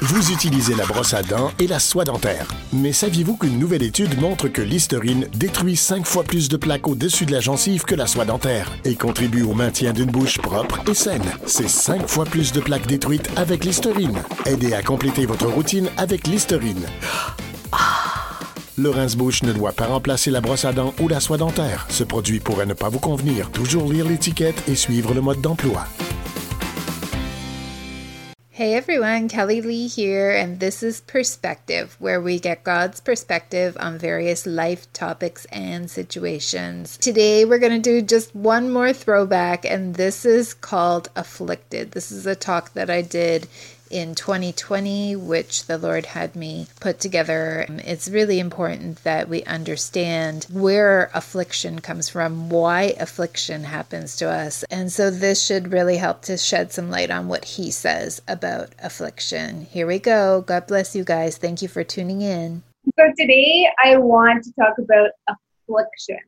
Vous utilisez la brosse à dents et la soie dentaire. Mais saviez-vous qu'une nouvelle étude montre que Listerine détruit 5 fois plus de plaques au-dessus de la gencive que la soie dentaire et contribue au maintien d'une bouche propre et saine? C'est 5 fois plus de plaques détruites avec Listerine. Aidez à compléter votre routine avec Listerine. Le rince-bouche ne doit pas remplacer la brosse à dents ou la soie dentaire. Ce produit pourrait ne pas vous convenir. Toujours lire l'étiquette et suivre le mode d'emploi. Hey everyone, Kelly Lee here, and this is Perspective, where we get God's perspective on various life topics and situations. Today we're going to do just one more throwback, and this is called Afflicted. This is a talk that I did in 2020, which the Lord had me put together. It's really important that we understand where affliction comes from, why affliction happens to us. And so this should really help to shed some light on what he says about affliction. Here we go. God bless you guys. Thank you for tuning in. So today I want to talk about affliction.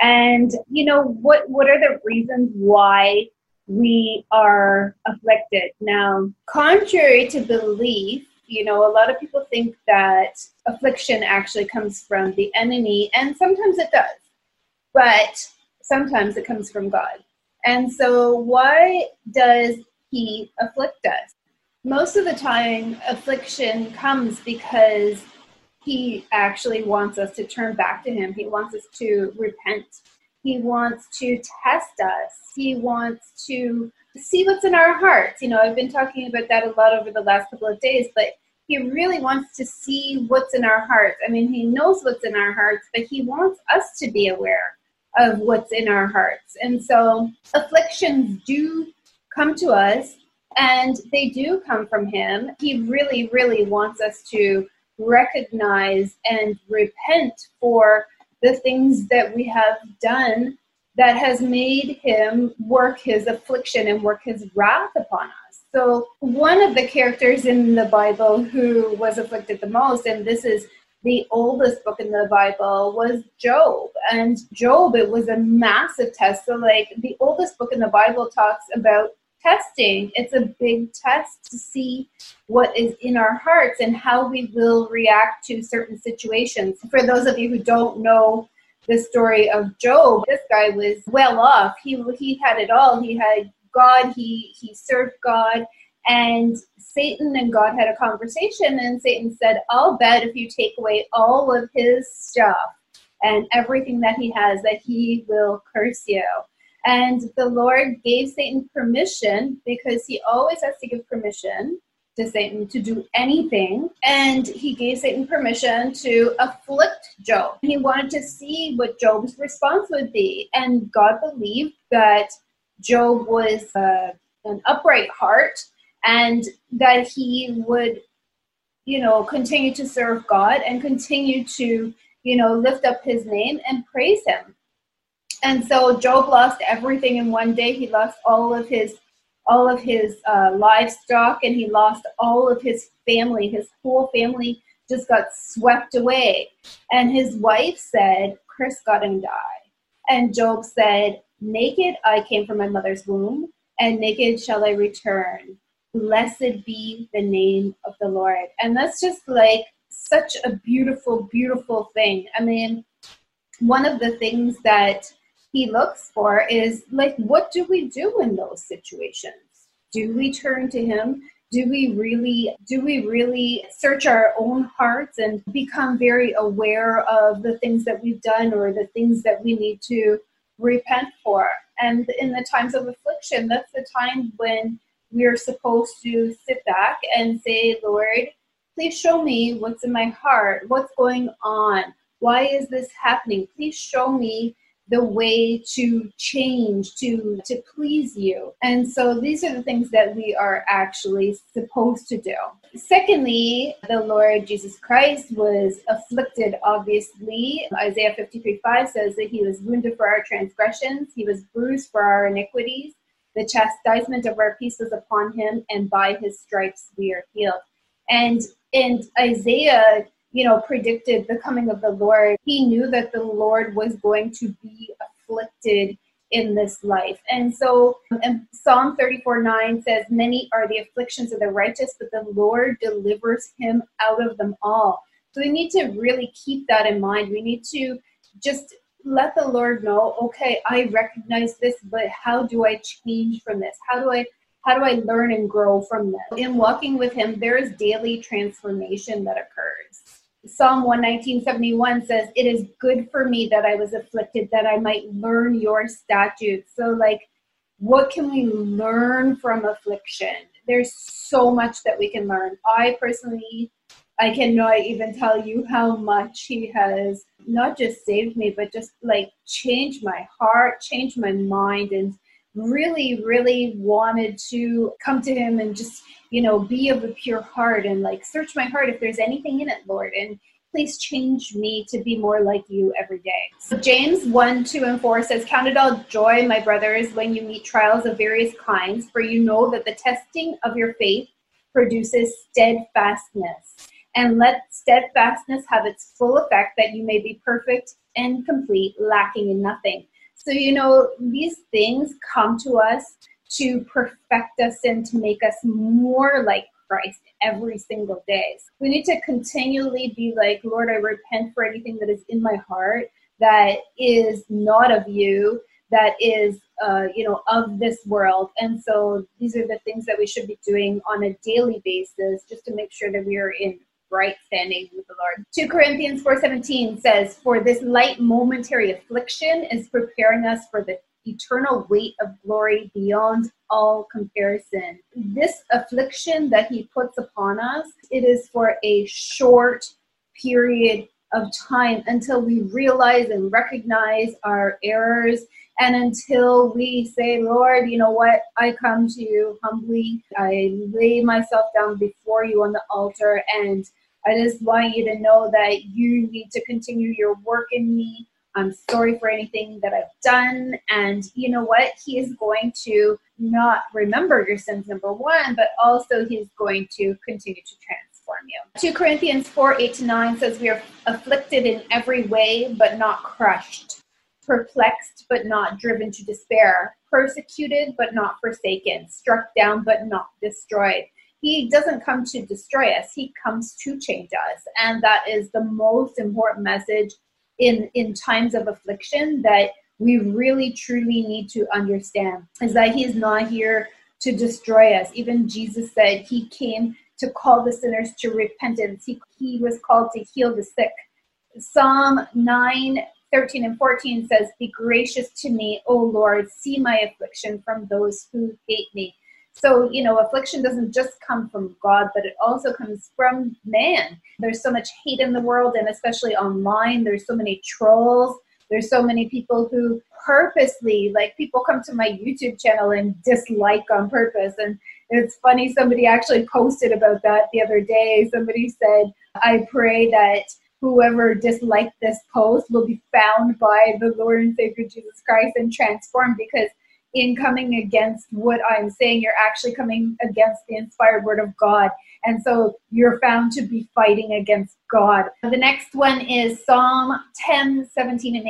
And, you know, what are the reasons why we are afflicted. Now, contrary to belief, you know, a lot of people think that affliction actually comes from the enemy, and sometimes it does, but sometimes it comes from God. And so why does he afflict us? Most of the time, affliction comes because he actually wants us to turn back to him. He wants us to repent. He wants to test us. He wants to see what's in our hearts. You know, I've been talking about that a lot over the last couple of days, but he really wants to see what's in our hearts. I mean, he knows what's in our hearts, but he wants us to be aware of what's in our hearts. And so afflictions do come to us, and they do come from him. He really, really wants us to recognize and repent for the things that we have done that has made him work his affliction and work his wrath upon us. So one of the characters in the Bible who was afflicted the most, and this is the oldest book in the Bible, was Job. And Job, it was a massive test. So like the oldest book in the Bible talks about testing. It's a big test to see what is in our hearts and how we will react to certain situations. For those of you who don't know the story of Job, this guy was well off. He had it all. He had God. He served God. And Satan and God had a conversation, and Satan said, I'll bet if you take away all of his stuff and everything that he has, that he will curse you. And the Lord gave Satan permission, because he always has to give permission to Satan to do anything. And he gave Satan permission to afflict Job. He wanted to see what Job's response would be. And God believed that Job was an upright heart, and that he would, you know, continue to serve God and continue to, you know, lift up his name and praise him. And so Job lost everything in one day. He lost all of his livestock, and he lost all of his family. His whole family just got swept away. And his wife said, curse God and die. And Job said, naked I came from my mother's womb, and naked shall I return. Blessed be the name of the Lord. And that's just like such a beautiful, beautiful thing. I mean, one of the things that he looks for is, like, what do we do in those situations? Do we turn to him? Do we really search our own hearts and become very aware of the things that we've done or the things that we need to repent for? And in the times of affliction, that's the time when we're supposed to sit back and say, Lord, please show me what's in my heart, what's going on. Why is this happening? Please show me the way to change, to please you. And so these are the things that we are actually supposed to do. Secondly, the Lord Jesus Christ was afflicted, obviously. Isaiah 53:5 says that he was wounded for our transgressions. He was bruised for our iniquities. The chastisement of our peace was upon him, and by his stripes we are healed. And Isaiah, you know, predicted the coming of the Lord. He knew that the Lord was going to be afflicted in this life. And so Psalm 34:9 says, many are the afflictions of the righteous, but the Lord delivers him out of them all. So we need to really keep that in mind. We need to just let the Lord know, okay, I recognize this, but how do I change from this? How do I learn and grow from this? In walking with him, there is daily transformation that occurs. Psalm 119:71 says, it is good for me that I was afflicted, that I might learn your statutes. So like, what can we learn from affliction? There's so much that we can learn. I cannot even tell you how much he has not just saved me, but just like changed my heart, changed my mind, and really, really wanted to come to him and just, you know, be of a pure heart and like search my heart if there's anything in it, Lord. And please change me to be more like you every day. So James 1:2-4 says, count it all joy, my brothers, when you meet trials of various kinds, for you know that the testing of your faith produces steadfastness. And let steadfastness have its full effect, that you may be perfect and complete, lacking in nothing. So, you know, these things come to us to perfect us and to make us more like Christ every single day. So we need to continually be like, Lord, I repent for anything that is in my heart that is not of you, that is, you know, of this world. And so these are the things that we should be doing on a daily basis just to make sure that we are in right standing with the Lord. 2 Corinthians 4:17 says, for this light momentary affliction is preparing us for the eternal weight of glory beyond all comparison. This affliction that he puts upon us, it is for a short period of time until we realize and recognize our errors, and until we say, Lord, you know what, I come to you humbly. I lay myself down before you on the altar, and I just want you to know that you need to continue your work in me. I'm sorry for anything that I've done. And you know what? He is going to not remember your sins, number one, but also he's going to continue to transform you. 2 Corinthians 4:8-9 says, we are afflicted in every way, but not crushed, perplexed, but not driven to despair, persecuted, but not forsaken, struck down, but not destroyed. He doesn't come to destroy us. He comes to change us. And that is the most important message in times of affliction that we really truly need to understand, is that he is not here to destroy us. Even Jesus said he came to call the sinners to repentance. He was called to heal the sick. Psalm 9:13-14 says, be gracious to me, O Lord, see my affliction from those who hate me. So, you know, affliction doesn't just come from God, but it also comes from man. There's so much hate in the world, and especially online. There's so many trolls. There's so many people who purposely, like, people come to my YouTube channel and dislike on purpose. And it's funny, somebody actually posted about that the other day. Somebody said, I pray that whoever disliked this post will be found by the Lord and Savior Jesus Christ and transformed, because in coming against what I'm saying, you're actually coming against the inspired word of God. And so you're found to be fighting against God. The next one is Psalm 10:17-18.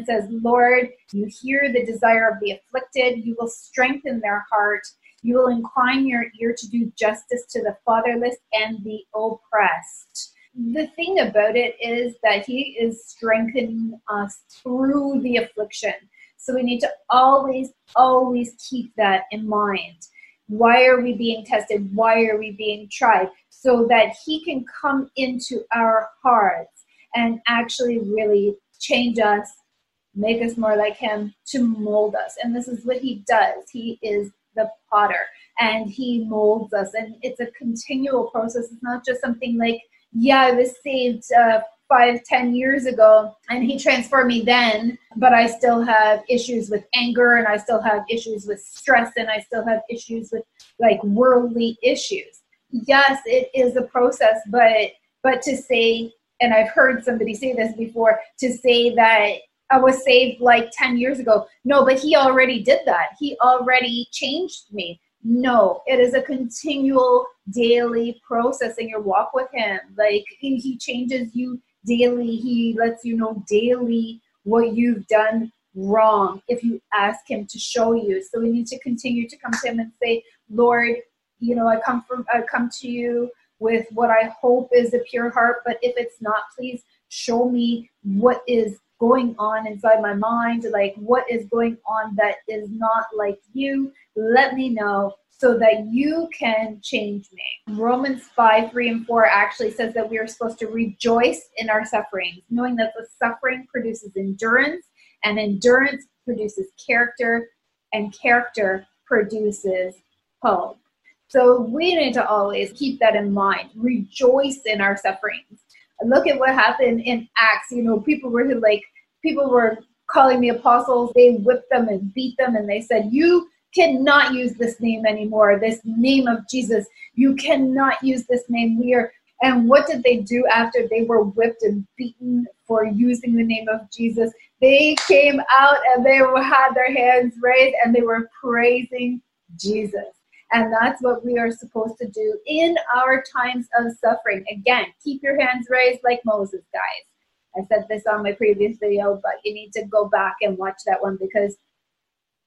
It says, Lord, you hear the desire of the afflicted. You will strengthen their heart. You will incline your ear to do justice to the fatherless and the oppressed. The thing about it is that he is strengthening us through the affliction. So we need to always, always keep that in mind. Why are we being tested? Why are we being tried? So that he can come into our hearts and actually really change us, make us more like him, to mold us. And this is what he does. He is the potter, and he molds us. And it's a continual process. It's not just something like, yeah, I was saved 5-10 years ago, and he transformed me then, but I still have issues with anger, and I still have issues with stress, and I still have issues with like worldly issues. Yes, it is a process, but to say, and I've heard somebody say this before, to say that I was saved like 10 years ago. No, but he already did that. He already changed me. No, it is a continual daily process in your walk with him. Like, he changes you daily. He lets you know daily what you've done wrong if you ask him to show you. So we need to continue to come to him and say, Lord, you know, I come to you with what I hope is a pure heart, but if it's not, please show me what is going on inside my mind, like what is going on that is not like you. Let me know so that you can change me. Romans 5:3 and 4 actually says that we are supposed to rejoice in our sufferings, knowing that the suffering produces endurance, and endurance produces character, and character produces hope. So we need to always keep that in mind. Rejoice in our sufferings. Look at what happened in Acts. You know, people were calling the apostles. They whipped them and beat them, and they said, you cannot use this name anymore, this name of Jesus. You cannot use this name. And what did they do after they were whipped and beaten for using the name of Jesus? They came out and they had their hands raised and they were praising Jesus. And that's what we are supposed to do in our times of suffering. Again, keep your hands raised like Moses, guys. I said this on my previous video, but you need to go back and watch that one, because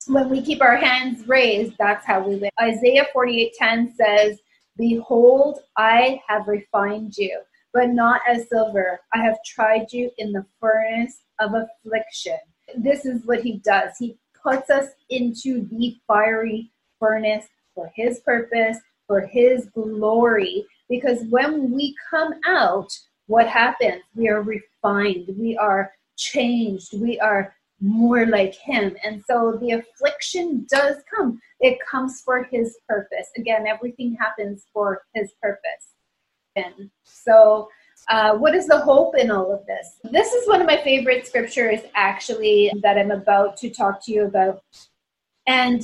when we keep our hands raised, that's how we live. Isaiah 48:10 says, behold, I have refined you, but not as silver. I have tried you in the furnace of affliction. This is what he does. He puts us into the fiery furnace for his purpose, for his glory, because when we come out, what happens? We are refined, we are changed, we are more like him. And so the affliction does come. It comes for his purpose. Again, everything happens for his purpose. And so what is the hope in all of this? This is one of my favorite scriptures, actually, that I'm about to talk to you about. And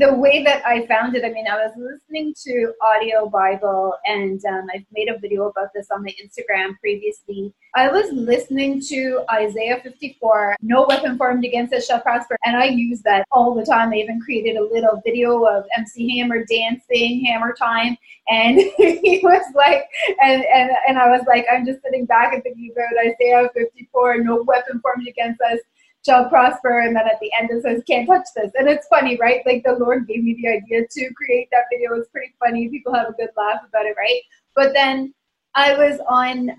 the way that I found it, I mean, I was listening to audio Bible, and I've made a video about this on my Instagram previously. I was listening to Isaiah 54, no weapon formed against us shall prosper. And I use that all the time. I even created a little video of MC Hammer dancing, Hammer Time. And he was like, and I was like, I'm just sitting back and thinking about Isaiah 54, no weapon formed against us shall prosper, and then at the end it says, can't touch this. And it's funny, right? Like, the Lord gave me the idea to create that video. It's pretty funny. People have a good laugh about it, right? But then I was on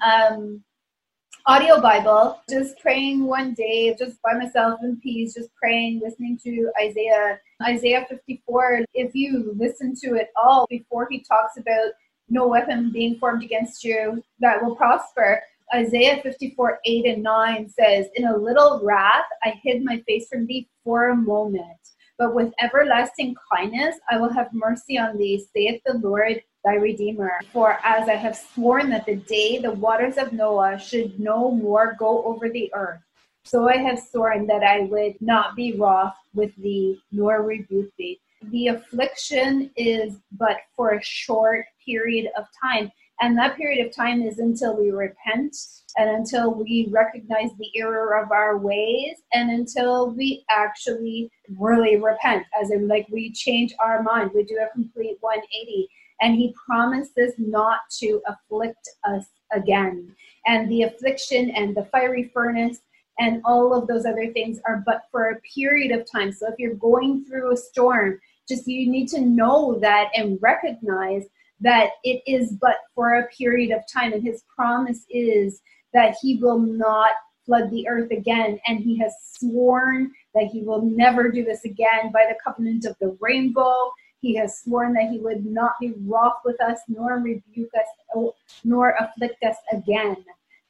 audio Bible, just praying one day, just by myself in peace, just praying, listening to Isaiah 54. If you listen to it all, before he talks about no weapon being formed against you that will prosper, Isaiah 54:8 and 9 says, in a little wrath I hid my face from thee for a moment, but with everlasting kindness I will have mercy on thee, saith the Lord thy Redeemer. For as I have sworn that the day the waters of Noah should no more go over the earth, so I have sworn that I would not be wroth with thee, nor rebuke thee. The affliction is but for a short period of time. And that period of time is until we repent, and until we recognize the error of our ways, and until we actually really repent, as in, like, we change our mind, we do a complete 180. And he promises not to afflict us again. And the affliction and the fiery furnace and all of those other things are but for a period of time. So if you're going through a storm, just you need to know that and recognize that it is but for a period of time, and his promise is that he will not flood the earth again, and he has sworn that he will never do this again. By the covenant of the rainbow, he has sworn that he would not be wroth with us, nor rebuke us, nor afflict us again.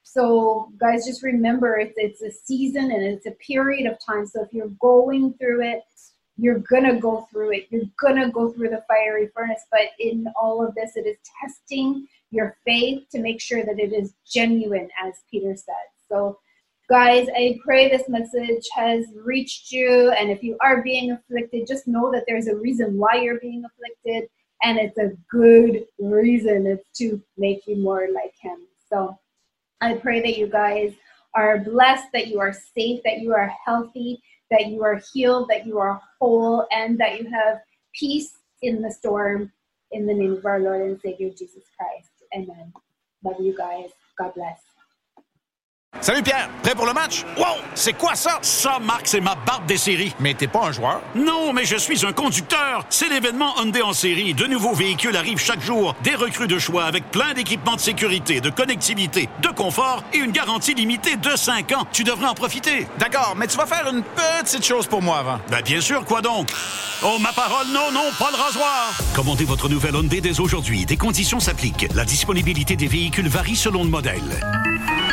So guys, just remember, it's a season and it's a period of time. So if you're going through it, you're going to go through it. You're going to go through the fiery furnace. But in all of this, it is testing your faith to make sure that it is genuine, as Peter said. So, guys, I pray this message has reached you. And if you are being afflicted, just know that there's a reason why you're being afflicted. And it's a good reason. It's to make you more like him. So I pray that you guys are blessed, that you are safe, that you are healthy, that you are healed, that you are whole, and that you have peace in the storm, in the name of our Lord and Savior, Jesus Christ. Amen. Love you guys. God bless. Salut Pierre, prêt pour le match? Wow! C'est quoi ça? Ça, Marc, c'est ma barbe des séries. Mais t'es pas un joueur? Non, mais je suis un conducteur. C'est l'événement Hyundai en série. De nouveaux véhicules arrivent chaque jour. Des recrues de choix avec plein d'équipements de sécurité, de connectivité, de confort et une garantie limitée de 5 ans. Tu devrais en profiter. D'accord, mais tu vas faire une petite chose pour moi avant. Ben bien sûr, quoi donc? Oh, ma parole, non, non, pas le rasoir! Commandez votre nouvelle Hyundai dès aujourd'hui. Des conditions s'appliquent. La disponibilité des véhicules varie selon le modèle.